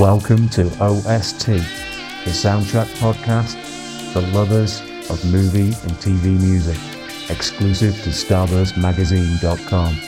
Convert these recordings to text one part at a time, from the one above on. Welcome to OST, the soundtrack podcast for lovers of movie and TV music, exclusive to StarburstMagazine.com.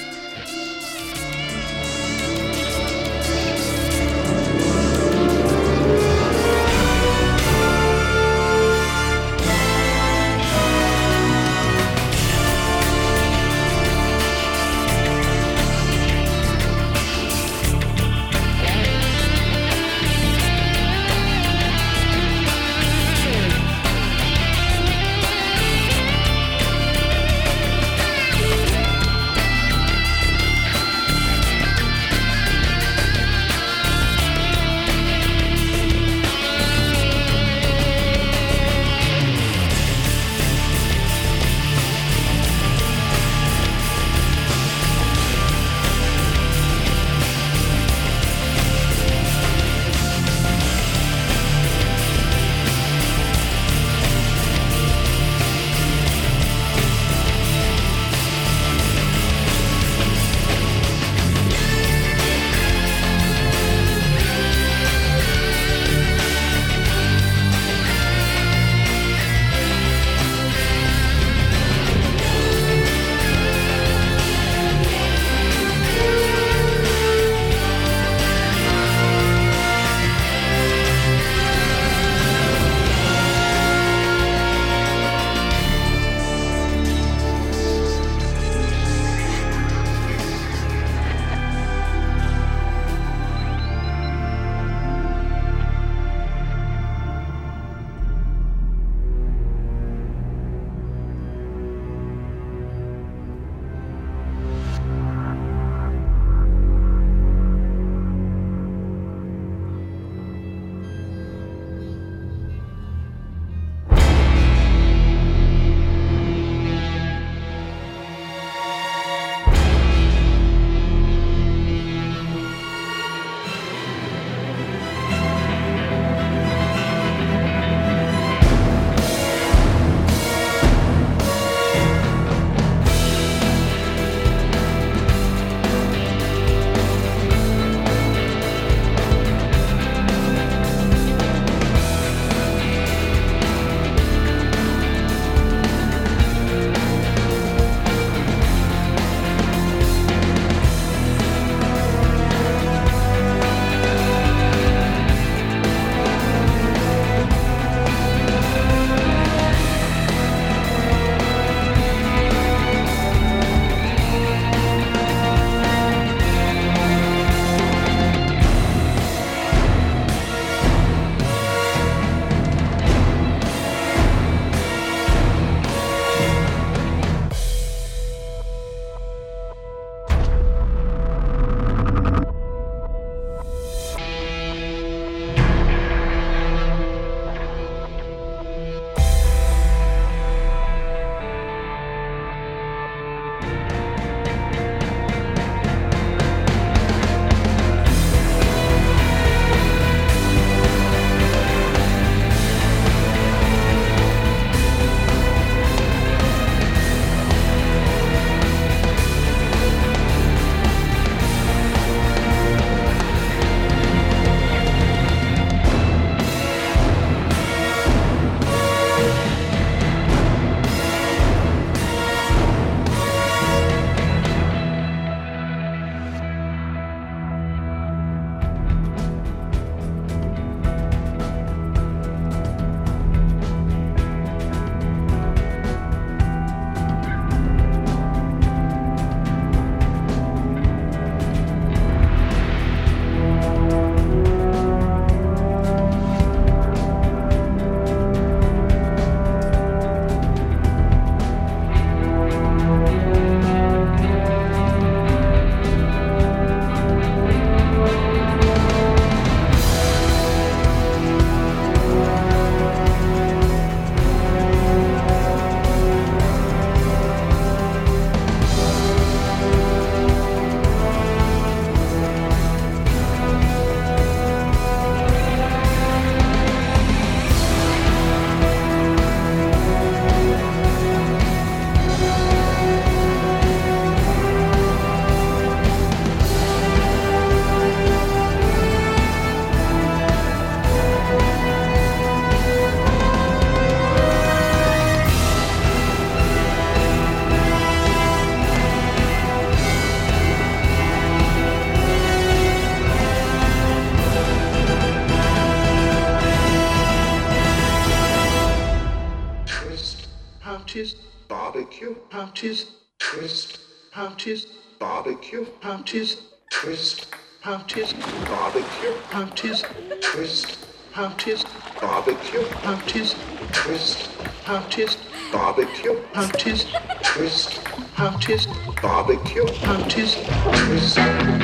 pouches, barbecue pouches, twist pouches, barbecue pouches, twist pouches, barbecue pouches, twist pouches, barbecue pouches, twist pouches, barbecue pouches, twist pouches, barbecue pouches, twist pouches,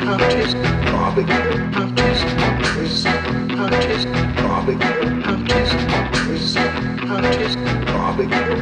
barbecue pouches, twist pouches, barbecue pouches, twist pouches, barbecue pouches, twist pouches, barbecue pouches.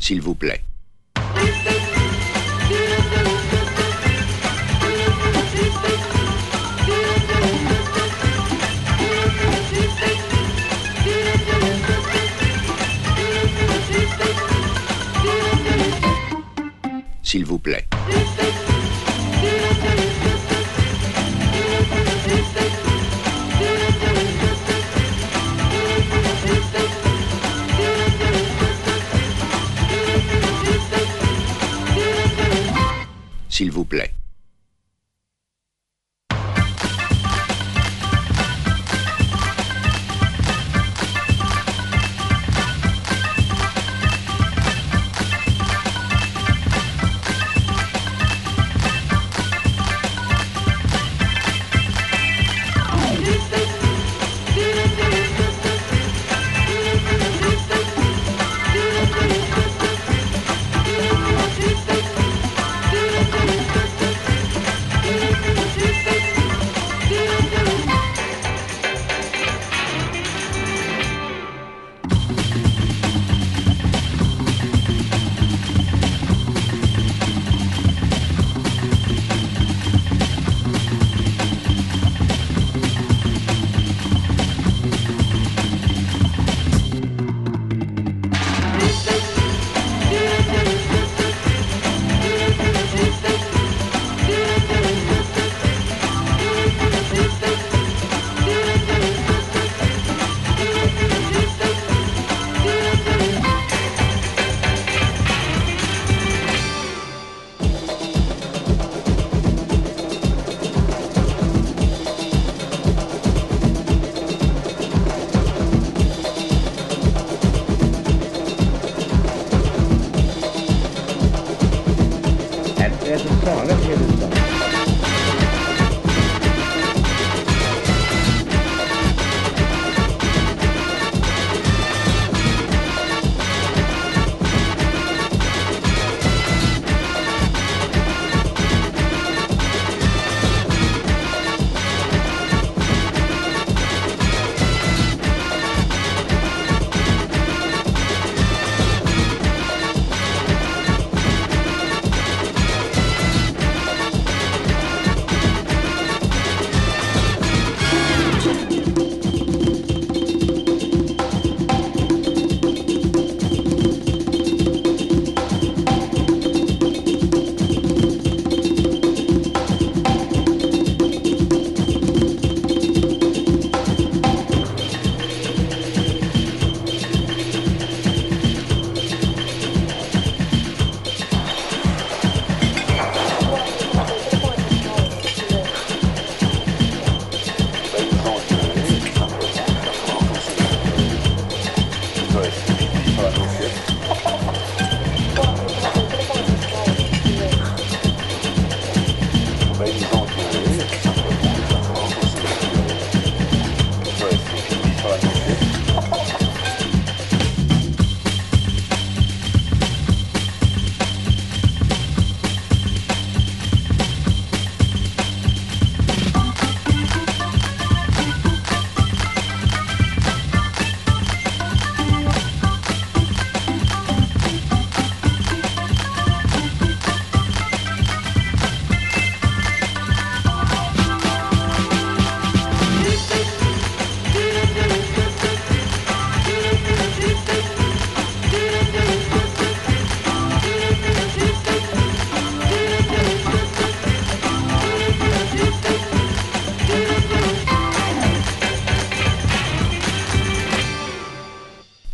S'il vous plaît. S'il vous plaît. s'il vous plaît.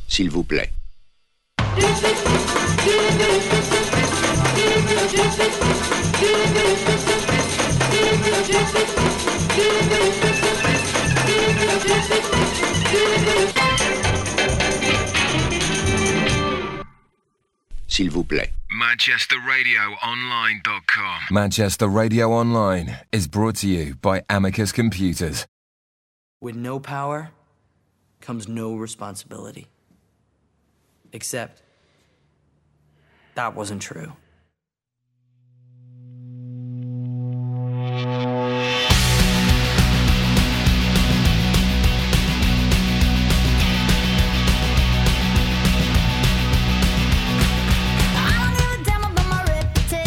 S'il vous plaît. S'il vous plaît. Manchester Radio Online.com. Manchester Radio Online is brought to you by Amicus Computers. With no power comes no responsibility. Except, that wasn't true. Day.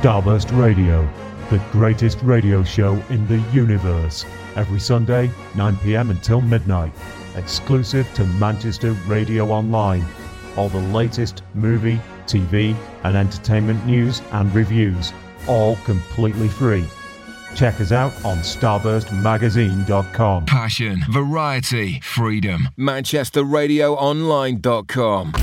Starburst Radio, the greatest radio show in the universe. Every Sunday, 9 p.m. until midnight. Exclusive to Manchester Radio Online. All the latest movie, TV, and entertainment news and reviews. All completely free. Check us out on StarburstMagazine.com. Passion, variety, freedom. Manchester Radio Online.com.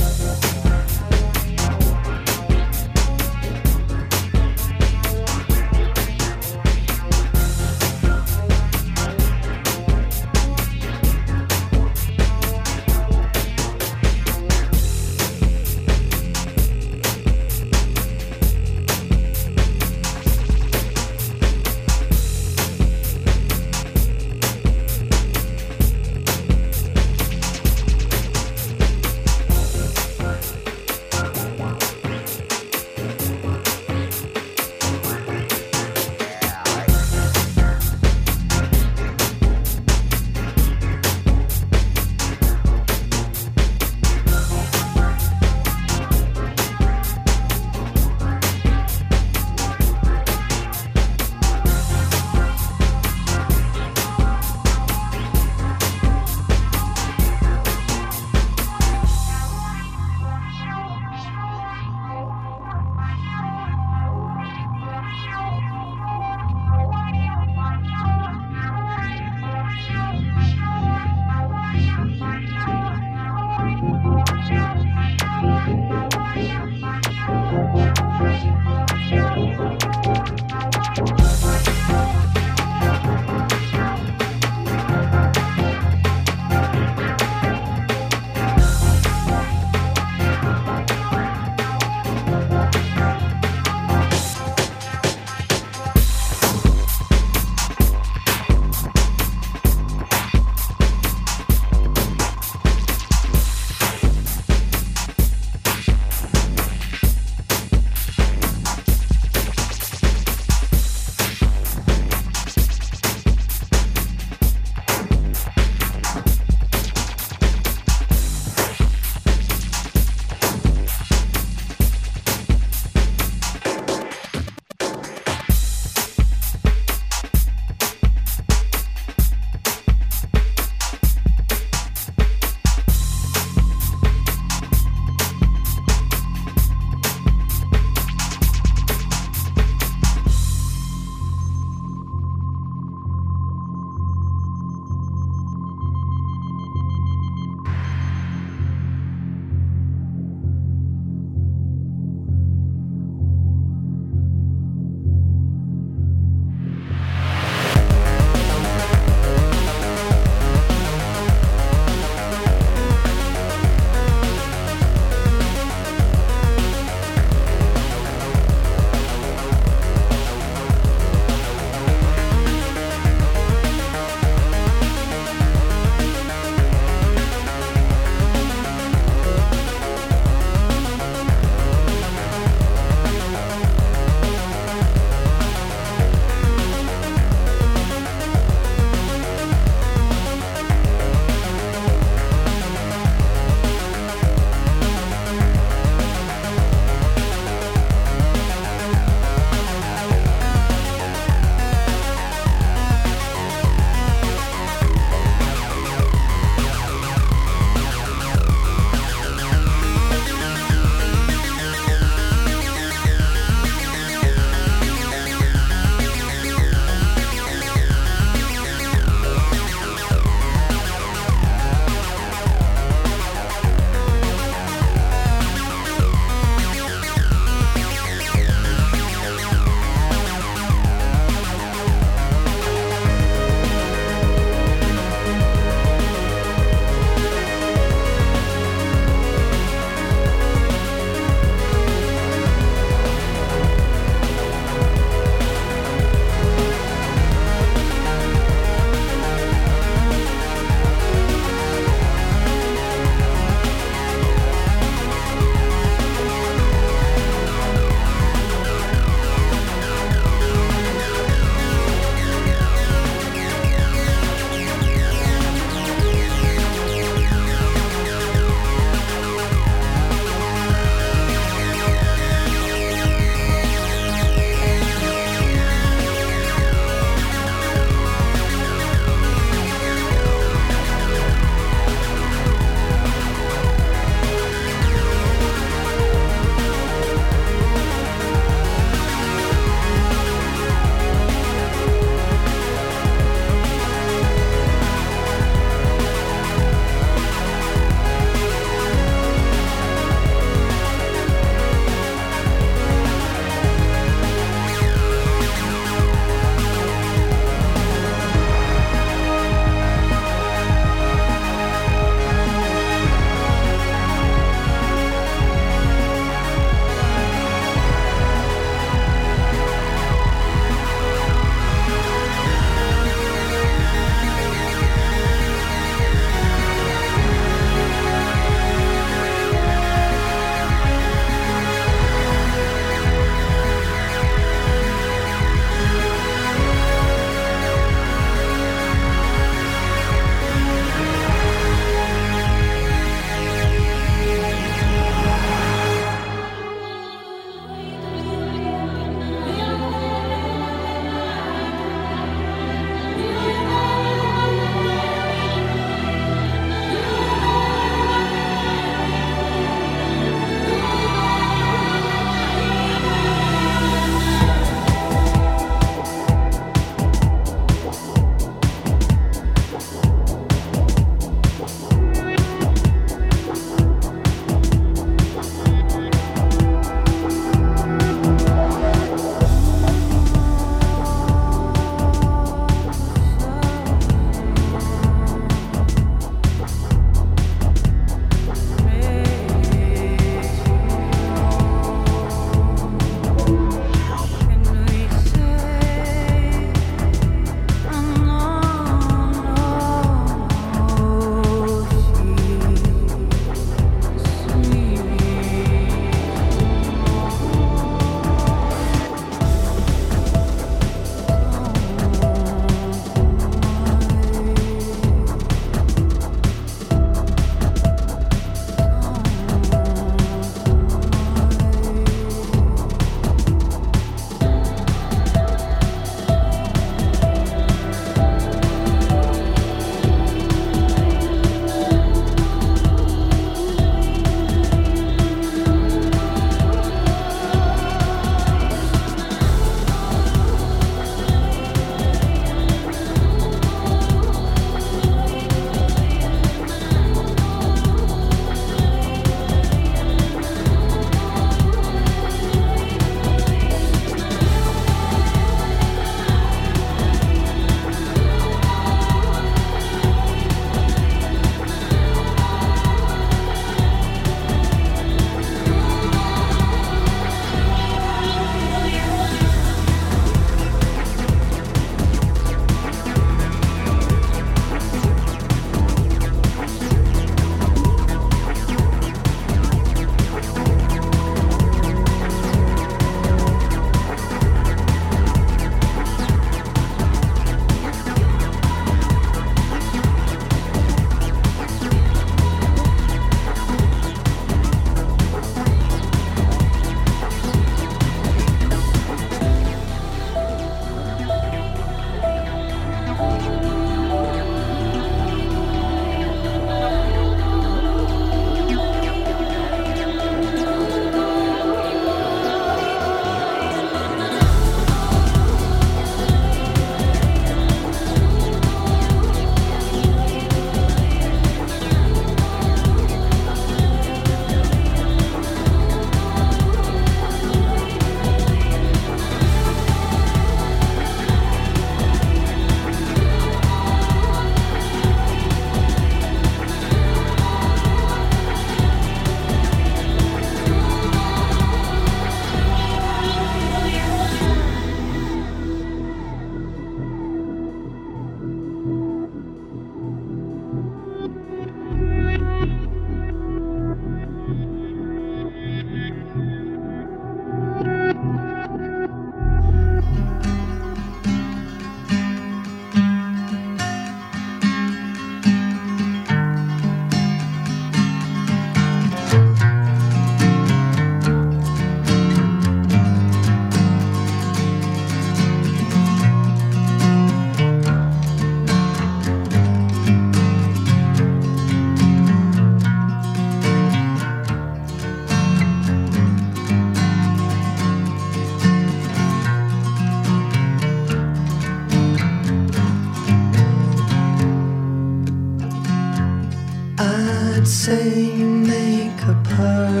say you make a perfect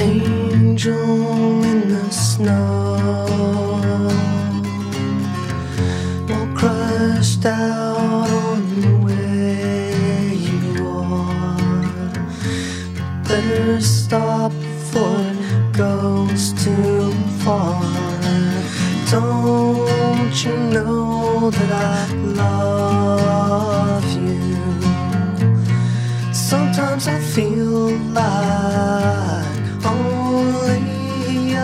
angel in the snow, all crushed out on the way you are. But better stop before it goes too far. Don't you know that I love you? Sometimes I feel like only a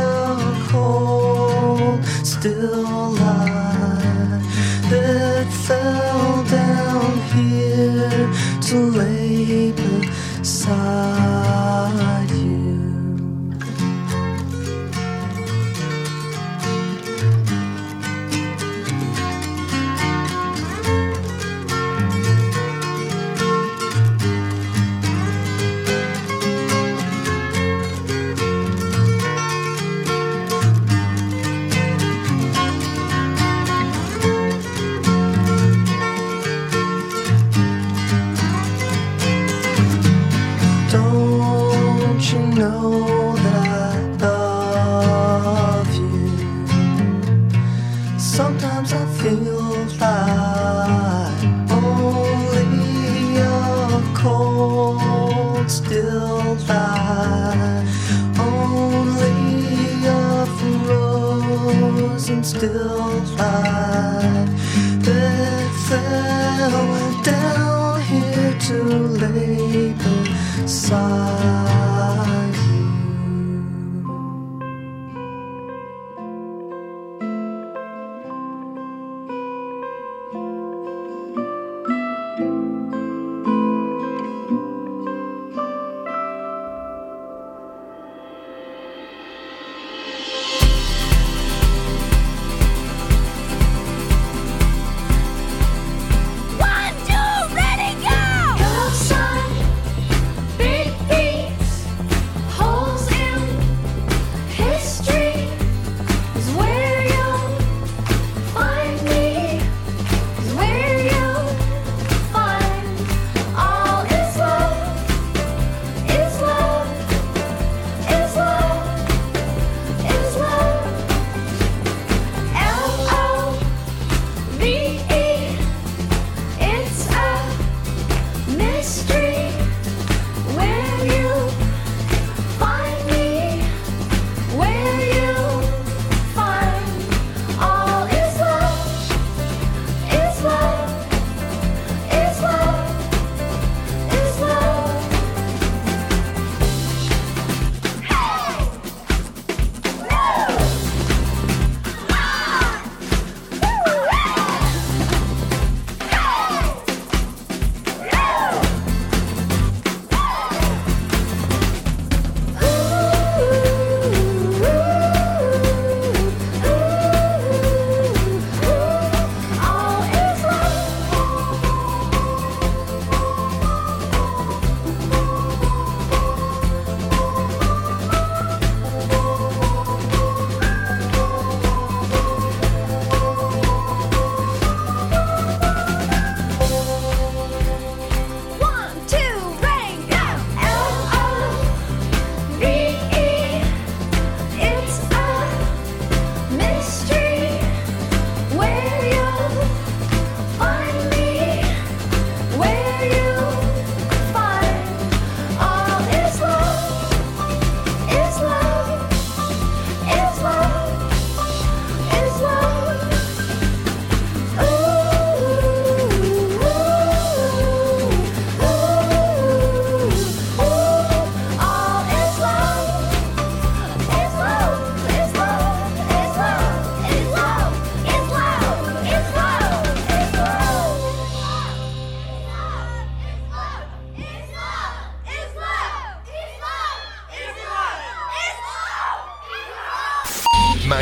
cold, still light that fell down here to lay beside you. Still light that fell down here to lay beside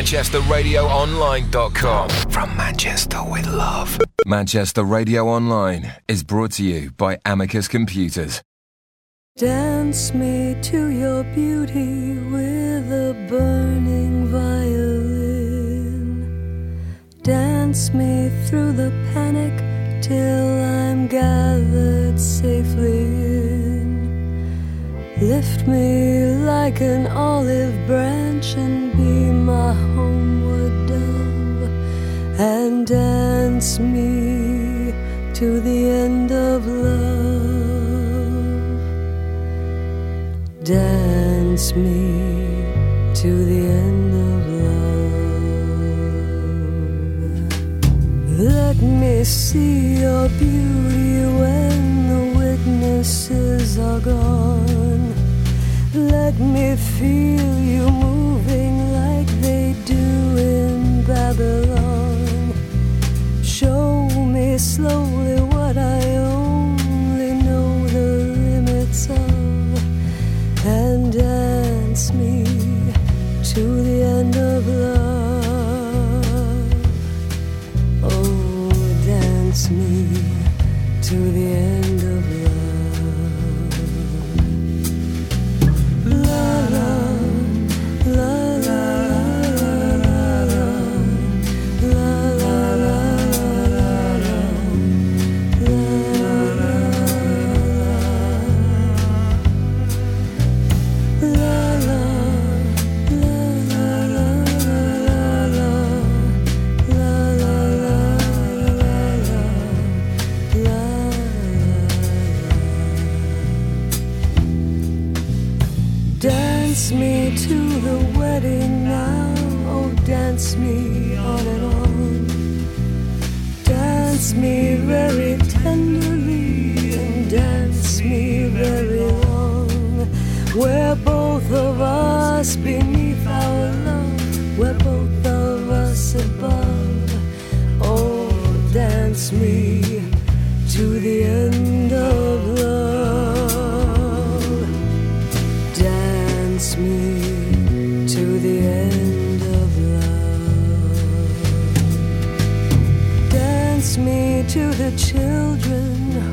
ManchesterRadioOnline.com. From Manchester with love. Manchester Radio Online is brought to you by Amicus Computers. Dance me to your beauty with a burning violin. Dance me through the panic till I'm gathered safely in. Lift me like an olive branch and be my homeward dove, and dance me to the end of love. Dance me to the end of love. Let me see your beauty when the witnesses are gone. Let me feel you moving like they do in Babylon. Show me slowly what I only know the limits of, and dance me to the end of love. Oh, dance me to the end of love. La la, la la, la la, la la, la la, la la, la. Dance me to the wedding now, oh dance me on and on. Dance me very tenderly and dance me very long. We're both of us beneath our love, we're both of us above. Oh, dance me to the end of love. Dance me to the end of love. Dance me to the children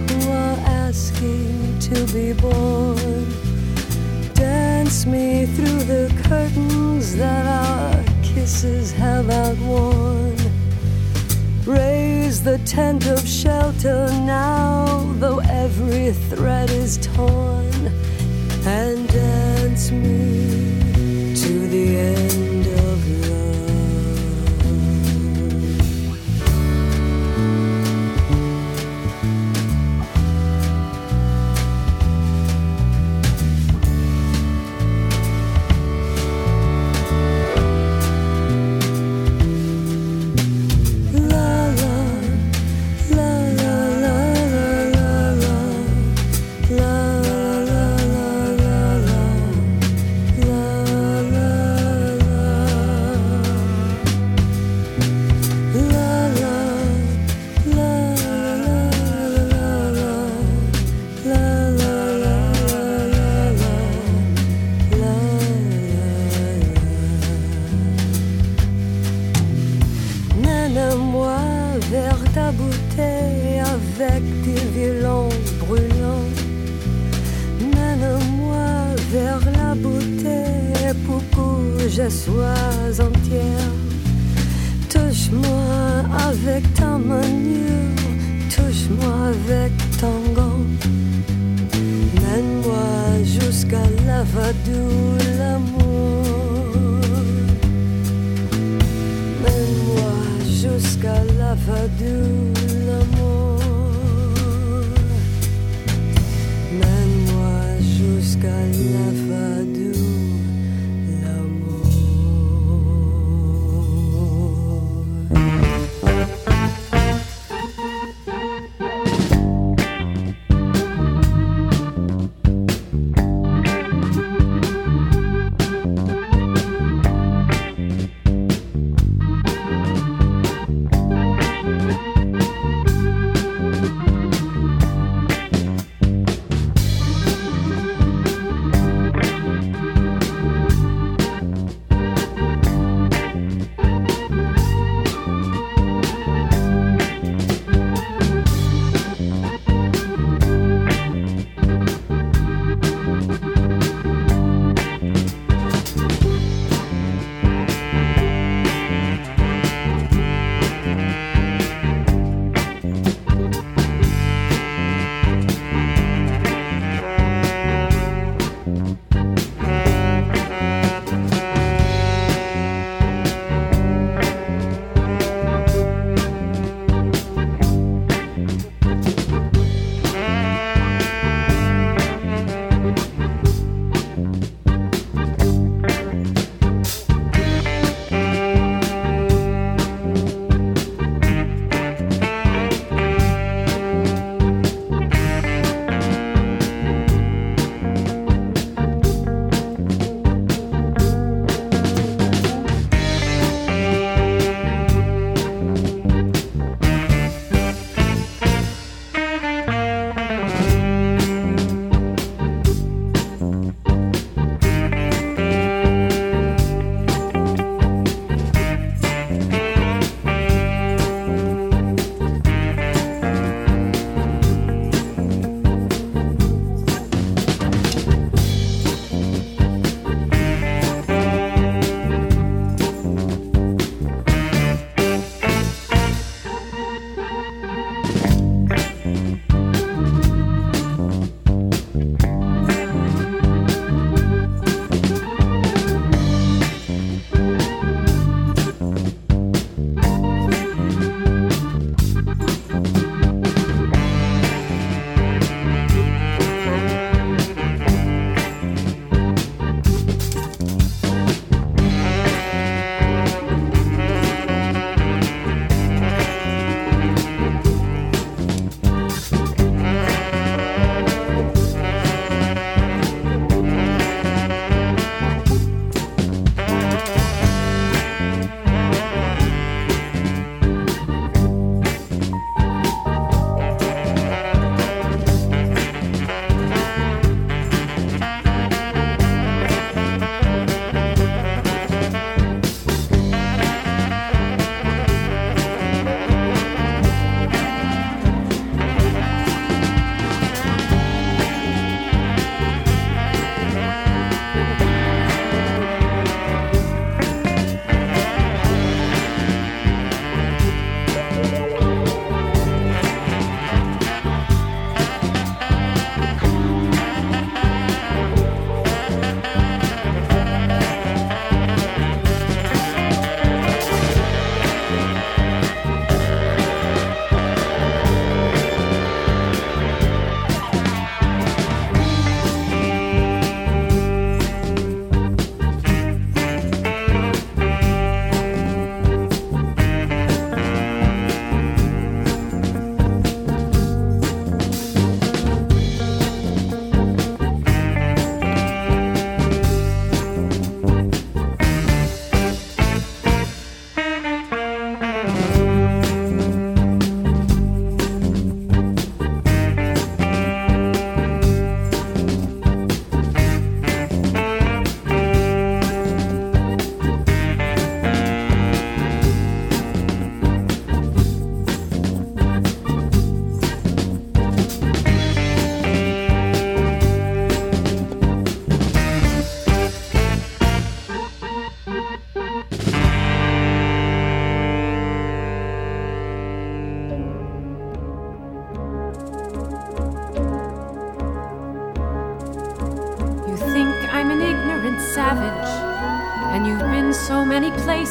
who are asking to be born. Dance me through the curtains that our kisses have outworn. Raise the tent of shelter now, though every thread is torn, and dance me to the end of love.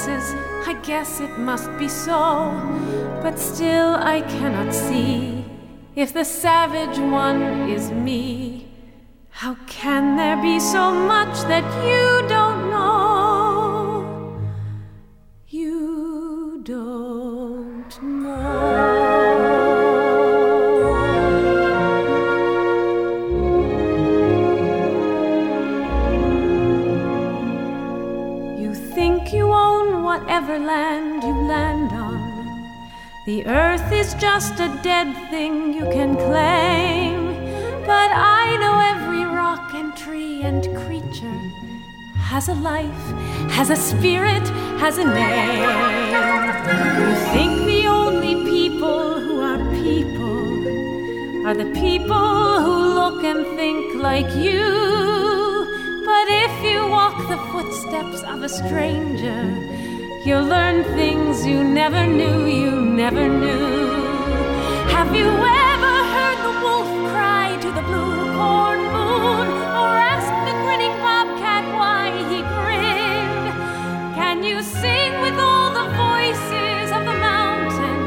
faces, I guess it must be so, but still I cannot see if the savage one is me. How can there be so much that you don't know? You don't know. Whatever land you land on, the earth is just a dead thing you can claim. But I know every rock and tree and creature has a life, has a spirit, has a name. You think the only people who are people are the people who look and think like you. But if you walk the footsteps of a stranger, you'll learn things you never knew, you never knew. Have you ever heard the wolf cry to the blue corn moon? Or asked the grinning bobcat why he grinned? Can you sing with all the voices of the mountain?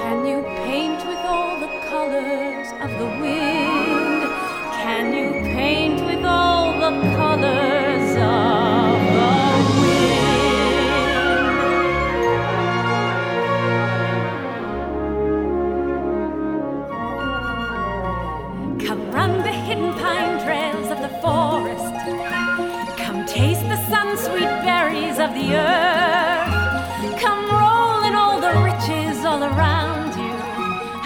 Can you paint with all the colors of the wind? Can you paint with all the colors of the wind? Forest. Come taste the sun-sweet berries of the earth. Come roll in all the riches all around you,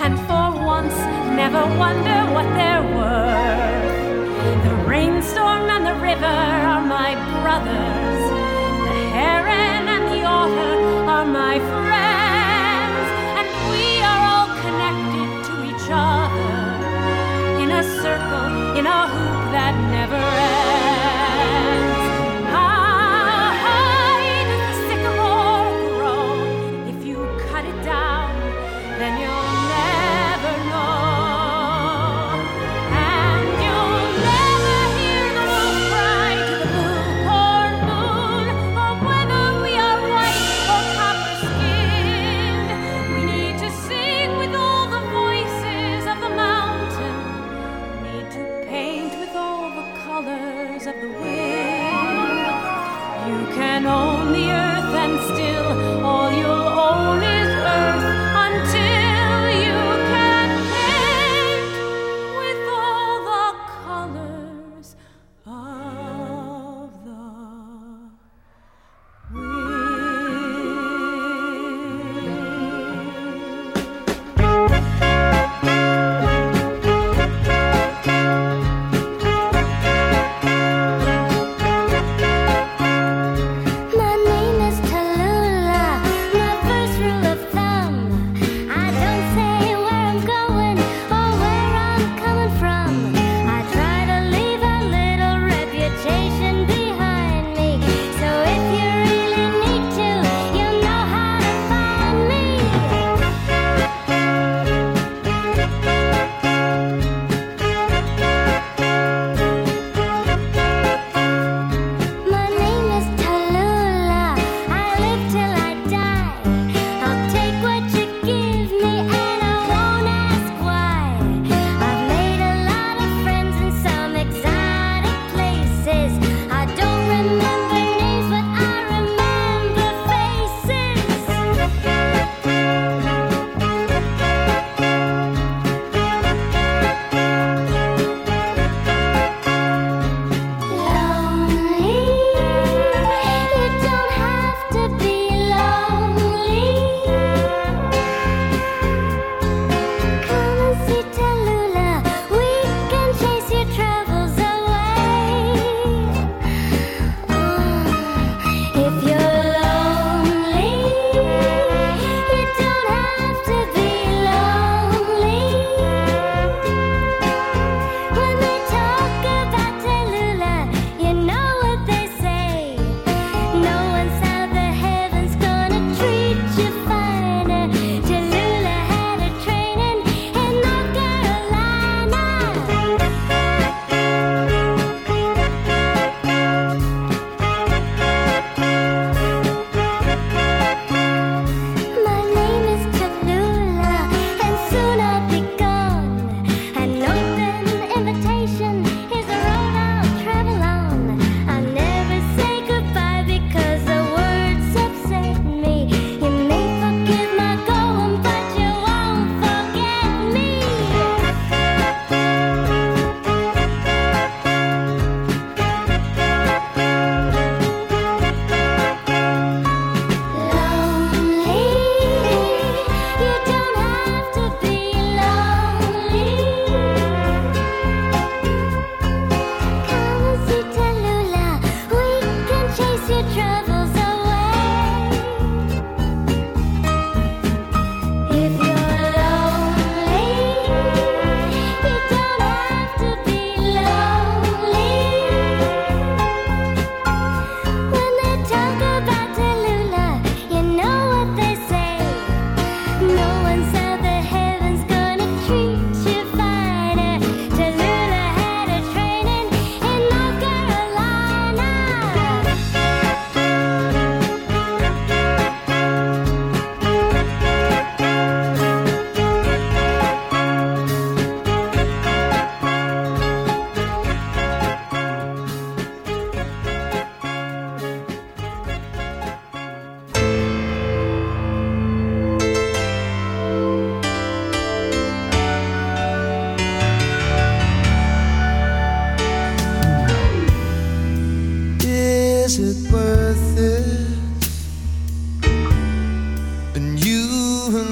and for once never wonder what they're worth. The rainstorm and the river are my brothers. The heron and the otter are my friends, and we are all connected to each other in a circle, in a hoop that never ends. How high does the sycamore grow? If you cut it down, then you'll never know. And you'll never hear the wolf cry to the blue corn moon,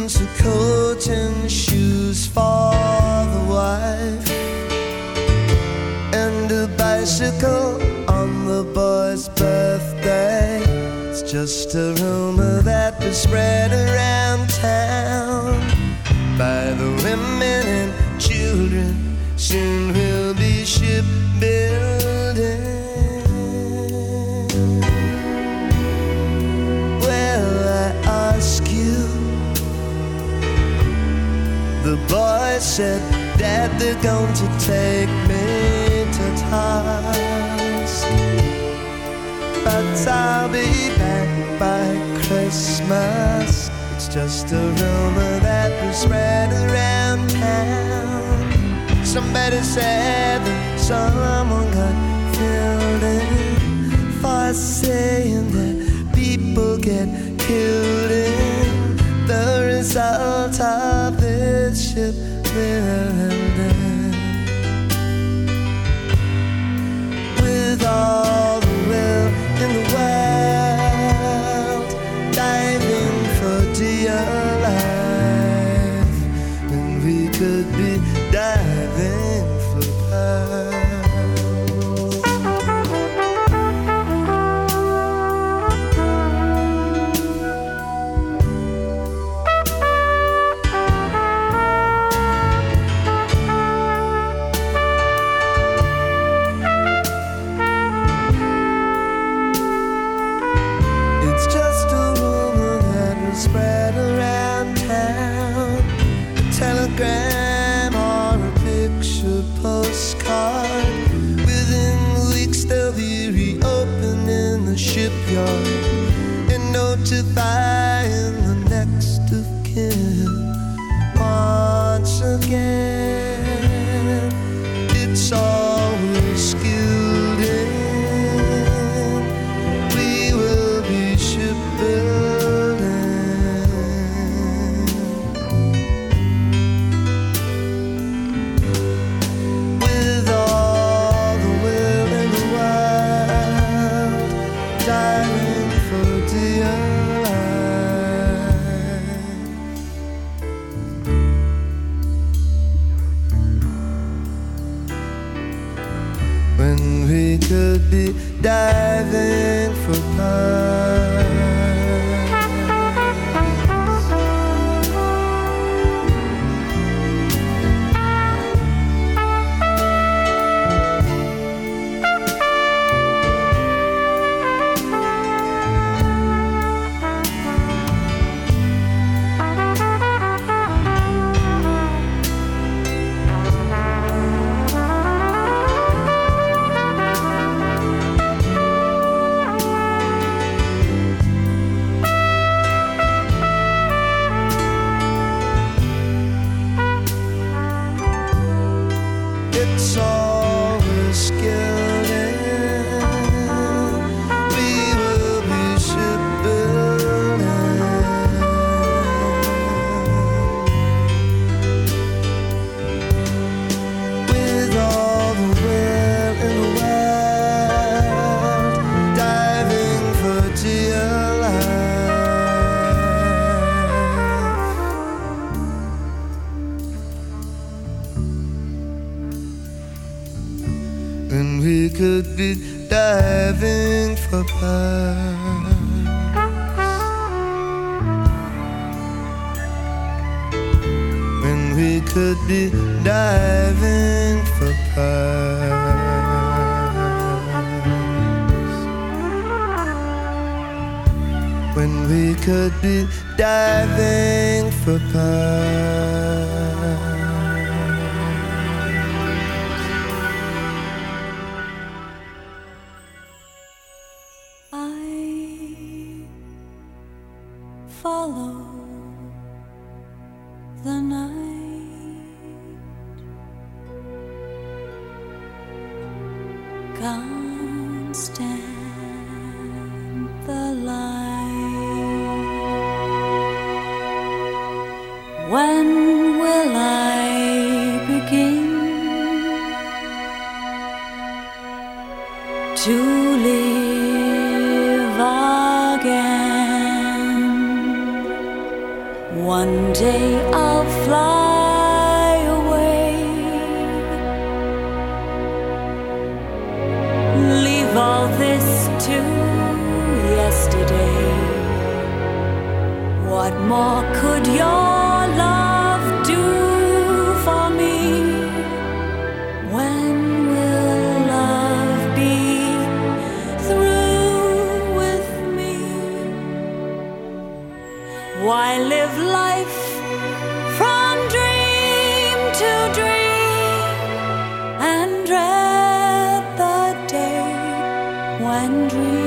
brings a coat and shoes for the wife, and a bicycle on the boy's birthday. It's just a rumor that was spread around town by the women and children. Soon we'll be shipbuilding. The boy said, "Dad, they're going to take me to task, but I'll be back by Christmas." It's just a rumor that was spread around town. Somebody said that someone got killed in for saying that people get killed in the result of this ship building. With all the will in the world, diving for dear life, and we could be diving for pearls. And notifying the next of kin once again. It's always skilled in. We will be shipbuilding. With all the will in the world, could be diving for One day I'll fly away, leave all this to yesterday. What more could your love do for me? When will love be through with me? Why live life from dream to dream and dread the day when dreaming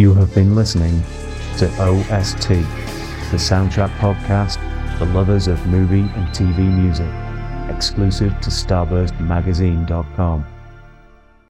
You have been listening to OST, the soundtrack podcast for lovers of movie and TV music, exclusive to StarburstMagazine.com.